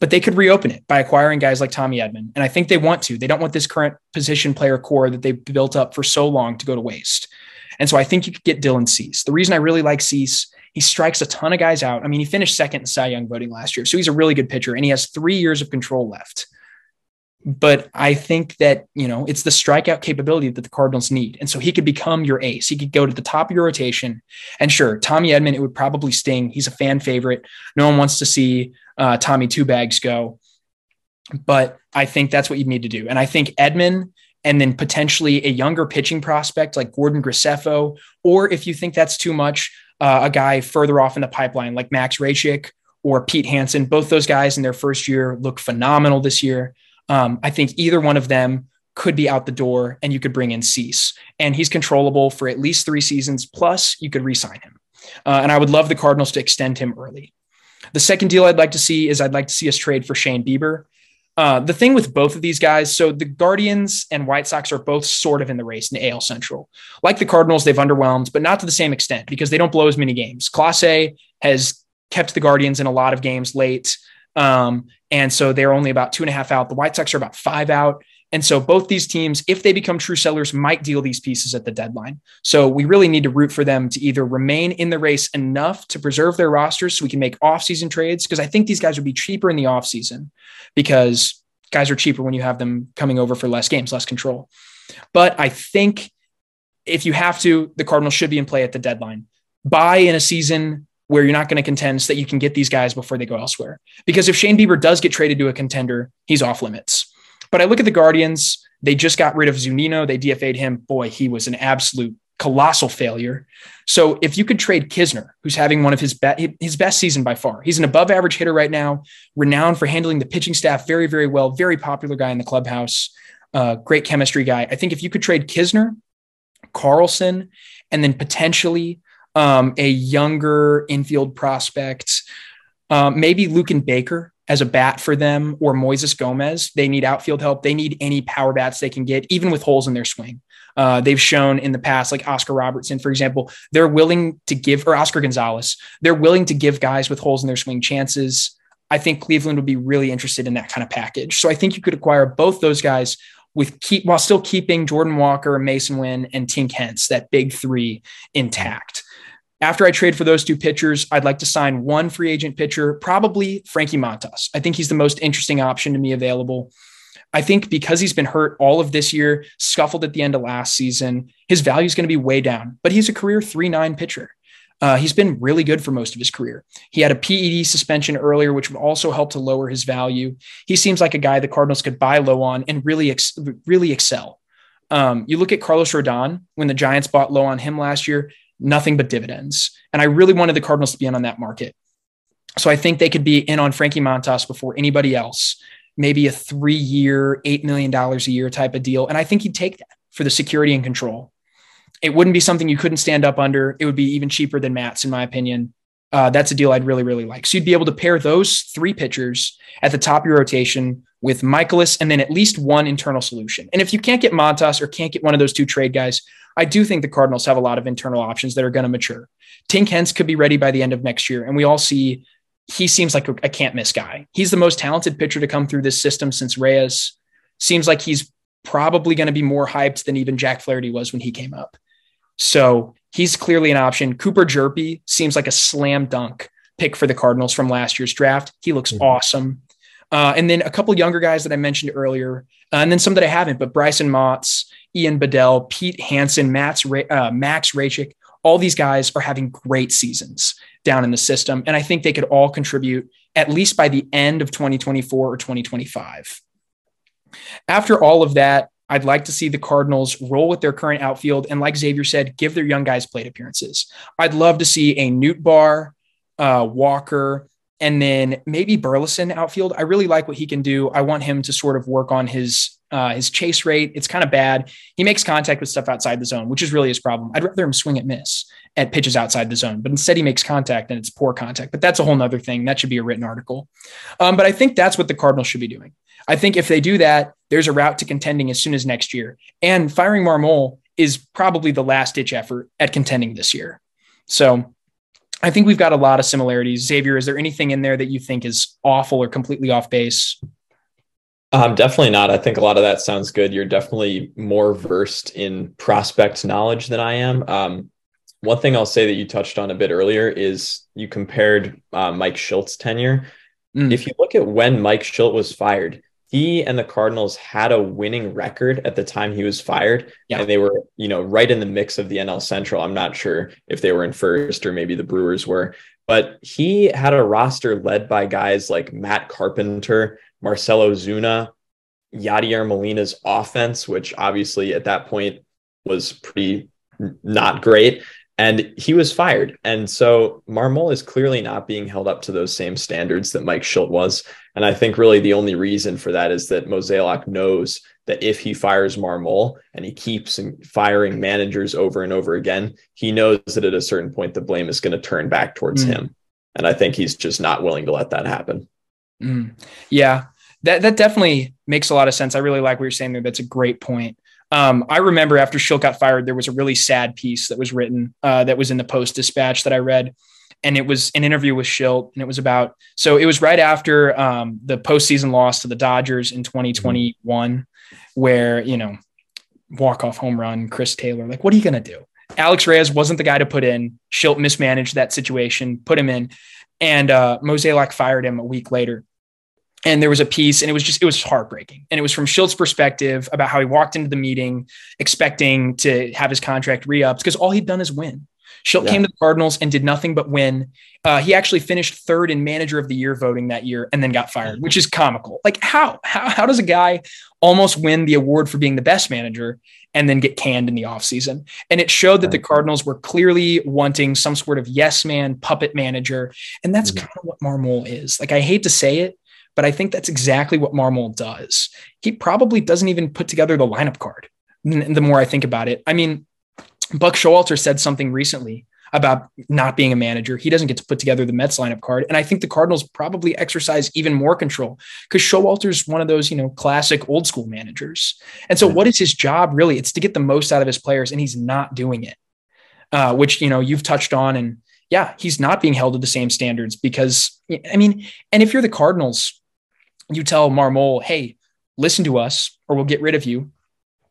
But they could reopen it by acquiring guys like Tommy Edman. And I think they want to. They don't want this current position player core that they've built up for so long to go to waste. And so I think you could get Dylan Cease. The reason I really like Cease, he strikes a ton of guys out. I mean, he finished second in Cy Young voting last year. So he's a really good pitcher, and he has three years of control left. But I think that, you know, it's the strikeout capability that the Cardinals need. And so he could become your ace. He could go to the top of your rotation. And sure, Tommy Edman, it would probably sting. He's a fan favorite. No one wants to see uh, Tommy Two Bags go. But I think that's what you need to do. And I think Edman, and then potentially a younger pitching prospect like Gordon Graceffo, or if you think that's too much, uh, a guy further off in the pipeline like Max Rachick or Pete Hansen. Both those guys in their first year look phenomenal this year. Um, I think either one of them could be out the door, and you could bring in Cease, and he's controllable for at least three seasons. Plus you could re-sign him. Uh, and I would love the Cardinals to extend him early. The second deal I'd like to see is I'd like to see us trade for Shane Bieber. Uh, the thing with both of these guys, so the Guardians and White Sox are both sort of in the race in the A L Central. Like the Cardinals, they've underwhelmed, but not to the same extent because they don't blow as many games. Class A has kept the Guardians in a lot of games late. Um, and so they're only about two and a half out. The White Sox are about five out. And so both these teams, if they become true sellers, might deal these pieces at the deadline. So we really need to root for them to either remain in the race enough to preserve their rosters so we can make offseason trades, because I think these guys would be cheaper in the offseason because guys are cheaper when you have them coming over for less games, less control. But I think if you have to, the Cardinals should be in play at the deadline. Buy in a season where you're not going to contend so that you can get these guys before they go elsewhere. Because if Shane Bieber does get traded to a contender, he's off limits. But I look at the Guardians. They just got rid of Zunino. They D F A'd him. Boy, he was an absolute colossal failure. So if you could trade Kisner, who's having one of his, be- his best season by far, he's an above average hitter right now, renowned for handling the pitching staff very, very well, very popular guy in the clubhouse, uh, great chemistry guy. I think if you could trade Kisner, Carlson, and then potentially um, a younger infield prospect, uh, maybe Luken Baker, as a bat for them, or Moises Gomez. They need outfield help. They need any power bats they can get, even with holes in their swing. Uh, they've shown in the past, like Oscar Robertson, for example, they're willing to give, or Oscar Gonzalez, they're willing to give guys with holes in their swing chances. I think Cleveland would be really interested in that kind of package. So I think you could acquire both those guys with keep while still keeping Jordan Walker, Mason Wynn, and Tink Hentz, that big three, intact. After I trade for those two pitchers, I'd like to sign one free agent pitcher, probably Frankie Montas. I think he's the most interesting option to me available. I think because he's been hurt all of this year, scuffled at the end of last season, his value is going to be way down, but he's a career three nine pitcher. Uh, he's been really good for most of his career. He had a P E D suspension earlier, which would also help to lower his value. He seems like a guy the Cardinals could buy low on and really, ex- really excel. Um, you look at Carlos Rodon, when the Giants bought low on him last year, nothing but dividends. And I really wanted the Cardinals to be in on that market. So I think they could be in on Frankie Montas before anybody else, maybe a three-year, eight million dollars a year type of deal. And I think he'd take that for the security and control. It wouldn't be something you couldn't stand up under. It would be even cheaper than Matt's, in my opinion. Uh, that's a deal I'd really, really like. So you'd be able to pair those three pitchers at the top of your rotation with Michaelis and then at least one internal solution. And if you can't get Montas or can't get one of those two trade guys, I do think the Cardinals have a lot of internal options that are going to mature. Tink Hentz could be ready by the end of next year. And we all see he seems like a, a can't miss guy. He's the most talented pitcher to come through this system since Reyes. Seems like he's probably going to be more hyped than even Jack Flaherty was when he came up. So he's clearly an option. Cooper Jerpy seems like a slam dunk pick for the Cardinals from last year's draft. He looks mm-hmm. awesome. Uh, and then a couple younger guys that I mentioned earlier, uh, and then some that I haven't, but Bryson Motz, Ian Bedell, Pete Hansen, Max, uh, Max Rachick, all these guys are having great seasons down in the system. And I think they could all contribute at least by the end of twenty twenty-four or twenty twenty-five. After all of that, I'd like to see the Cardinals roll with their current outfield. And like Xavier said, give their young guys plate appearances. I'd love to see a Newt Barr, uh, Walker, and then maybe Burleson outfield. I really like what he can do. I want him to sort of work on his, uh, his chase rate. It's kind of bad. He makes contact with stuff outside the zone, which is really his problem. I'd rather him swing and miss at pitches outside the zone, but instead he makes contact and it's poor contact, but that's a whole nother thing. That should be a written article. Um, but I think that's what the Cardinals should be doing. I think if they do that, there's a route to contending as soon as next year. And firing Marmol is probably the last ditch effort at contending this year. So I think we've got a lot of similarities. Xavier, is there anything in there that you think is awful or completely off base? Um, definitely not. I think a lot of that sounds good. You're definitely more versed in prospect knowledge than I am. Um, one thing I'll say that you touched on a bit earlier is you compared uh, Mike Shilt's tenure. Mm. If you look at when Mike Shildt was fired, he and the Cardinals had a winning record at the time he was fired, yeah. and they were, you know, right in the mix of the N L Central. I'm not sure if they were in first or maybe the Brewers were, but he had a roster led by guys like Matt Carpenter, Marcell Ozuna, Yadier Molina's offense, which obviously at that point was pretty not great. And he was fired. And so Marmol is clearly not being held up to those same standards that Mike Shildt was. And I think really the only reason for that is that Mozeliak knows that if he fires Marmol and he keeps firing managers over and over again, he knows that at a certain point, the blame is going to turn back towards mm. him. And I think he's just not willing to let that happen. Mm. Yeah, that, that definitely makes a lot of sense. I really like what you're saying there. That's a great point. Um, I remember after Shildt got fired, there was a really sad piece that was written uh, that was in the Post-Dispatch that I read. And it was an interview with Shildt. And it was about, so it was right after um, the postseason loss to the Dodgers in twenty twenty-one, where, you know, walk-off home run, Chris Taylor, like, what are you going to do? Alex Reyes wasn't the guy to put in. Shildt mismanaged that situation, put him in. And uh, Mozeliak fired him a week later. And there was a piece, and it was just, it was heartbreaking. And it was from Shilt's perspective about how he walked into the meeting expecting to have his contract re-upped because all he'd done is win. Shildt yeah. came to the Cardinals and did nothing but win. Uh, he actually finished third in manager of the year voting that year and then got fired, which is comical. Like how, how, how does a guy almost win the award for being the best manager and then get canned in the offseason? And it showed that the Cardinals were clearly wanting some sort of yes man puppet manager. And that's mm-hmm. kind of what Marmol is. Like, I hate to say it, but I think that's exactly what Marmol does. He probably doesn't even put together the lineup card. N- the more I think about it, I mean, Buck Showalter said something recently about not being a manager. He doesn't get to put together the Mets lineup card. And I think the Cardinals probably exercise even more control because Showalter's one of those, you know, classic old school managers. And so what is his job really? It's to get the most out of his players. And he's not doing it, uh, which, you know, you've touched on. And yeah, he's not being held to the same standards because, I mean, and if you're the Cardinals, you tell Marmol, hey, listen to us or we'll get rid of you.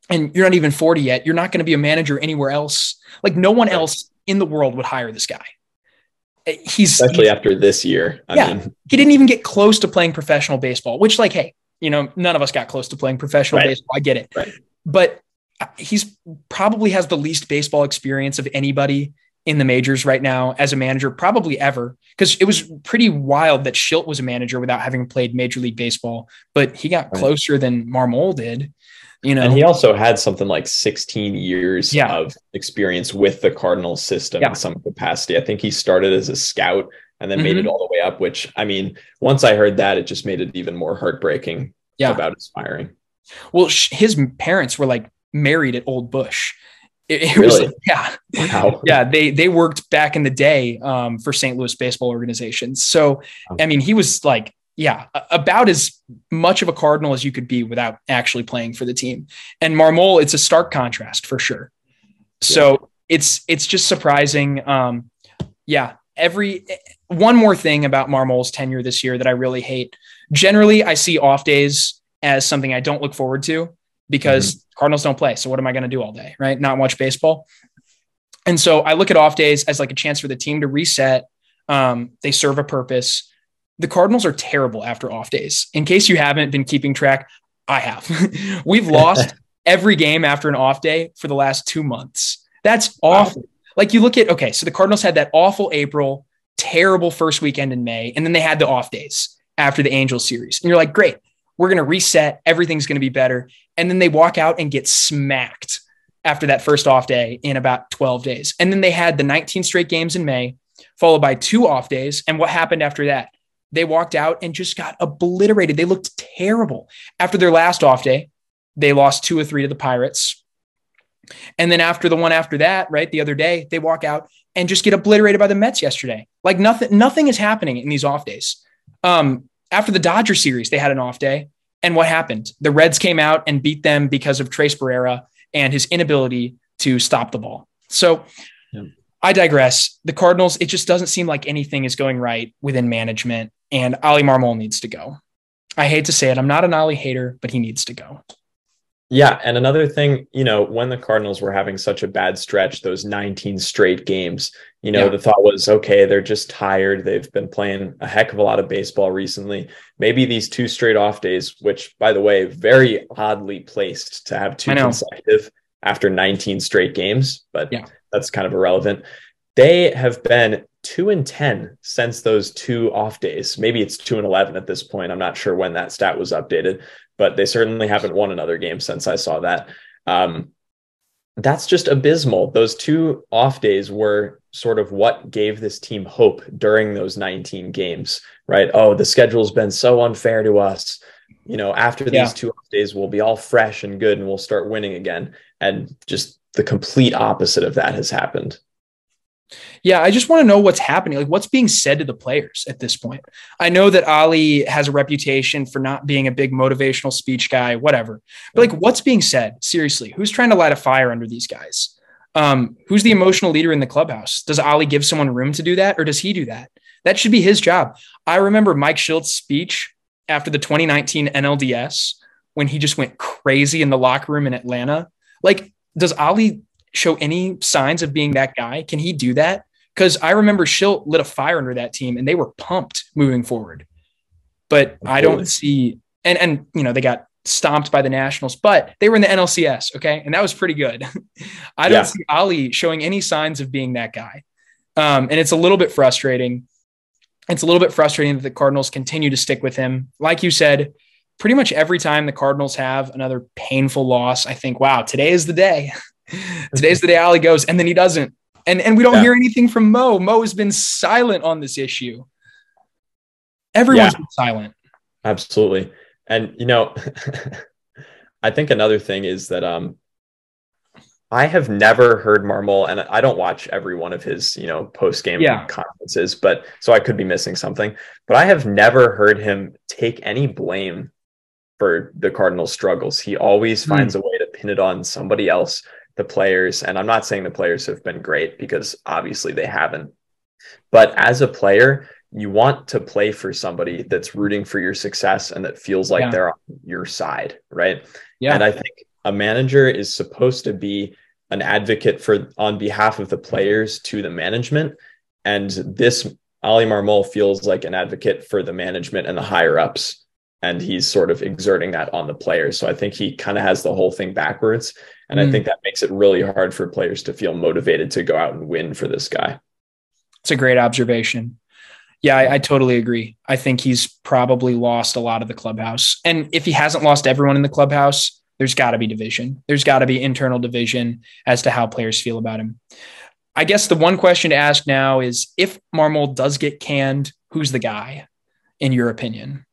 And you're not even forty yet. You're not going to be a manager anywhere else. Like no one else in the world would hire this guy. He's especially he's, after this year. I yeah, mean. He didn't even get close to playing professional baseball, which like, hey, you know, none of us got close to playing professional right. baseball. I get it. Right. But he's probably has the least baseball experience of anybody in the majors right now as a manager, probably ever, because it was pretty wild that Shildt was a manager without having played Major League Baseball, but he got right. closer than Marmol did, you know. And he also had something like sixteen years yeah. of experience with the Cardinals system yeah. in some capacity. I think he started as a scout and then mm-hmm. made it all the way up, which, I mean, once I heard that, it just made it even more heartbreaking yeah. about his firing. Well, his parents were like married at Old Bush. It, it really? was, yeah, wow. yeah. They they worked back in the day um, for Saint Louis baseball organizations. So, I mean, he was like, yeah, about as much of a Cardinal as you could be without actually playing for the team. And Marmol, it's a stark contrast for sure. So yeah. it's it's just surprising. Um, yeah. Every one more thing about Marmol's tenure this year that I really hate. Generally, I see off days as something I don't look forward to because mm-hmm. Cardinals don't play. So what am I going to do all day, right? Not watch baseball. And so I look at off days as like a chance for the team to reset. Um, they serve a purpose. The Cardinals are terrible after off days. In case you haven't been keeping track, I have. We've lost every game after an off day for the last two months. That's awful. Wow. Like you look at, okay, so the Cardinals had that awful April, terrible first weekend in May, and then they had the off days after the Angels series. And you're like, great, we're going to reset. Everything's going to be better. And then they walk out and get smacked after that first off day in about twelve days. And then they had the nineteen straight games in May, followed by two off days. And what happened after that? They walked out and just got obliterated. They looked terrible. After their last off day, they lost two or three to the Pirates. And then after the one after that, right, the other day, they walk out and just get obliterated by the Mets yesterday. Like nothing, nothing is happening in these off days. Um, after the Dodger series, they had an off day. And what happened? The Reds came out and beat them because of Trace Barrera and his inability to stop the ball. So yeah. I digress. The Cardinals, it just doesn't seem like anything is going right within management. And Oli Marmol needs to go. I hate to say it. I'm not an Oli hater, but he needs to go. Yeah. And another thing, you know, when the Cardinals were having such a bad stretch, those nineteen straight games, you know, yeah. the thought was, okay, they're just tired. They've been playing a heck of a lot of baseball recently. Maybe these two straight off days, which by the way, very oddly placed to have two consecutive after nineteen straight games, but yeah. that's kind of irrelevant. They have been two and ten since those two off days. Maybe it's two and eleven at this point. I'm not sure when that stat was updated, but they certainly haven't won another game since I saw that. Um, that's just abysmal. Those two off days were sort of what gave this team hope during those nineteen games, right? Oh, the schedule's been so unfair to us. You know, after these yeah. two off days, we'll be all fresh and good and we'll start winning again. And just the complete opposite of that has happened. Yeah, I just want to know what's happening. Like, what's being said to the players at this point? I know that Oli has a reputation for not being a big motivational speech guy, whatever. But like, what's being said? Seriously, who's trying to light a fire under these guys? Um, who's the emotional leader in the clubhouse? Does Oli give someone room to do that, or does he do that? That should be his job. I remember Mike Shildt' speech after the twenty nineteen N L D S when he just went crazy in the locker room in Atlanta. Like, does Oli show any signs of being that guy? Can he do that? Because I remember Shildt lit a fire under that team and they were pumped moving forward. But I don't see, and, and you know, they got stomped by the Nationals, but they were in the N L C S, okay? And that was pretty good. I don't yeah. see Oli showing any signs of being that guy. Um, and it's a little bit frustrating. It's a little bit frustrating that the Cardinals continue to stick with him. Like you said, pretty much every time the Cardinals have another painful loss, I think, wow, today is the day. Today's the day Oli goes, and then he doesn't. And and we don't yeah. hear anything from Mo. Mo has been silent on this issue. Everyone's yeah. been silent. Absolutely. And, you know, I think another thing is that um, I have never heard Marmol, and I don't watch every one of his, you know, post-game yeah. conferences, but so I could be missing something. But I have never heard him take any blame for the Cardinals' struggles. He always mm. finds a way to pin it on somebody else. The players, and I'm not saying the players have been great because obviously they haven't, but as a player, you want to play for somebody that's rooting for your success and that feels like yeah. they're on your side, right? Yeah. And I think a manager is supposed to be an advocate for on behalf of the players to the management. And this Oli Marmol feels like an advocate for the management and the higher ups. And he's sort of exerting that on the players. So I think he kind of has the whole thing backwards. And mm. I think that makes it really hard for players to feel motivated to go out and win for this guy. It's a great observation. Yeah, I, I totally agree. I think he's probably lost a lot of the clubhouse. And if he hasn't lost everyone in the clubhouse, there's got to be division. There's got to be internal division as to how players feel about him. I guess the one question to ask now is, if Marmol does get canned, who's the guy, in your opinion?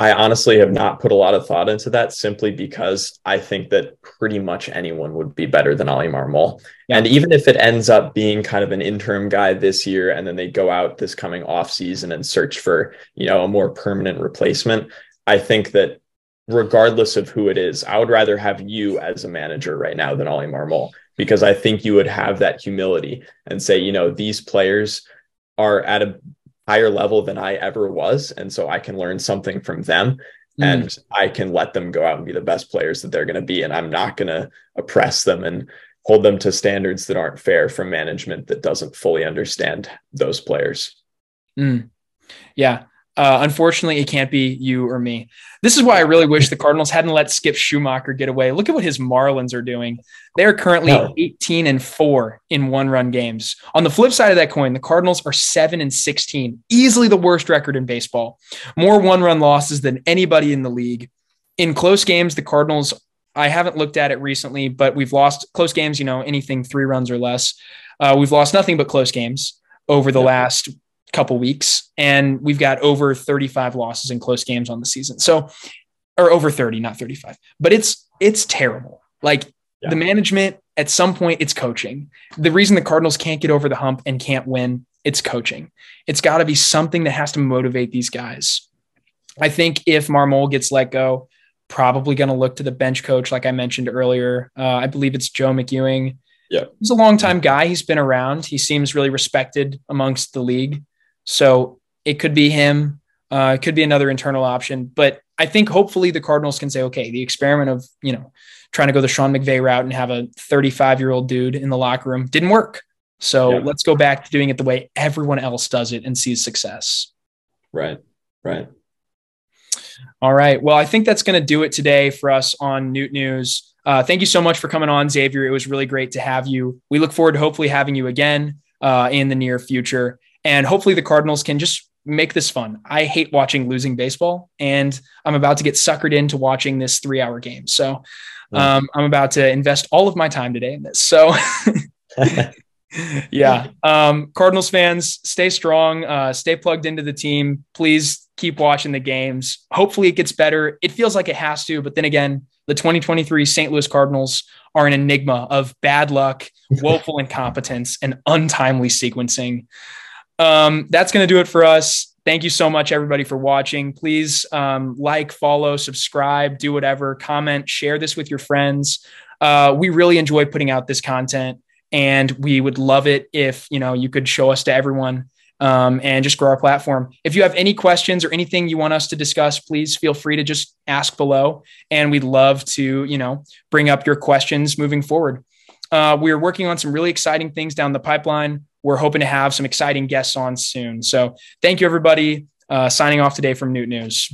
I honestly have not put a lot of thought into that simply because I think that pretty much anyone would be better than Oli Marmol. Yeah. And even if it ends up being kind of an interim guy this year, and then they go out this coming off season and search for, you know, a more permanent replacement, I think that regardless of who it is, I would rather have you as a manager right now than Oli Marmol, because I think you would have that humility and say, you know, these players are at a higher level than I ever was. And so I can learn something from them, mm. and I can let them go out and be the best players that they're going to be. And I'm not going to oppress them and hold them to standards that aren't fair from management that doesn't fully understand those players. Mm. Yeah. Uh, unfortunately, it can't be you or me. This is why I really wish the Cardinals hadn't let Skip Schumacher get away. Look at what his Marlins are doing. They are currently no. eighteen and four in one-run games. On the flip side of that coin, the Cardinals are seven and sixteen, easily the worst record in baseball. More one-run losses than anybody in the league. In close games, the Cardinals, I haven't looked at it recently, but we've lost close games, you know, anything three runs or less. Uh, we've lost nothing but close games over the no. last couple weeks, and we've got over thirty-five losses in close games on the season. So, or over thirty, not thirty-five, but it's, it's terrible. Like yeah. the management at some point, it's coaching. The reason the Cardinals can't get over the hump and can't win, it's coaching. It's gotta be something that has to motivate these guys. I think if Marmol gets let go, probably going to look to the bench coach. Like I mentioned earlier, uh, I believe it's Joe McEwing. Yeah. He's a longtime guy. He's been around. He seems really respected amongst the league. So it could be him. Uh, it could be another internal option. But I think hopefully the Cardinals can say, okay, the experiment of, you know, trying to go the Sean McVay route and have a thirty-five-year-old dude in the locker room didn't work. So yeah. let's go back to doing it the way everyone else does it and sees success. Right, right. All right. Well, I think that's going to do it today for us on Newt News. Uh, thank you so much for coming on, Xavier. It was really great to have you. We look forward to hopefully having you again uh, in the near future. And hopefully the Cardinals can just make this fun. I hate watching losing baseball, and I'm about to get suckered into watching this three hour game. So um, I'm about to invest all of my time today in this. So yeah. Um, Cardinals fans, stay strong, uh, stay plugged into the team. Please keep watching the games. Hopefully it gets better. It feels like it has to, but then again, the twenty twenty-three Saint Louis Cardinals are an enigma of bad luck, woeful incompetence, and untimely sequencing. Um, that's going to do it for us. Thank you so much, everybody, for watching. Please um, like, follow, subscribe, do whatever, comment, share this with your friends. Uh, we really enjoy putting out this content, and we would love it if, you know, you could show us to everyone um, and just grow our platform. If you have any questions or anything you want us to discuss, please feel free to just ask below. And we'd love to, you know, bring up your questions moving forward. Uh, we are working on some really exciting things down the pipeline. We're hoping to have some exciting guests on soon. So thank you, everybody. Uh, signing off today from Newt News.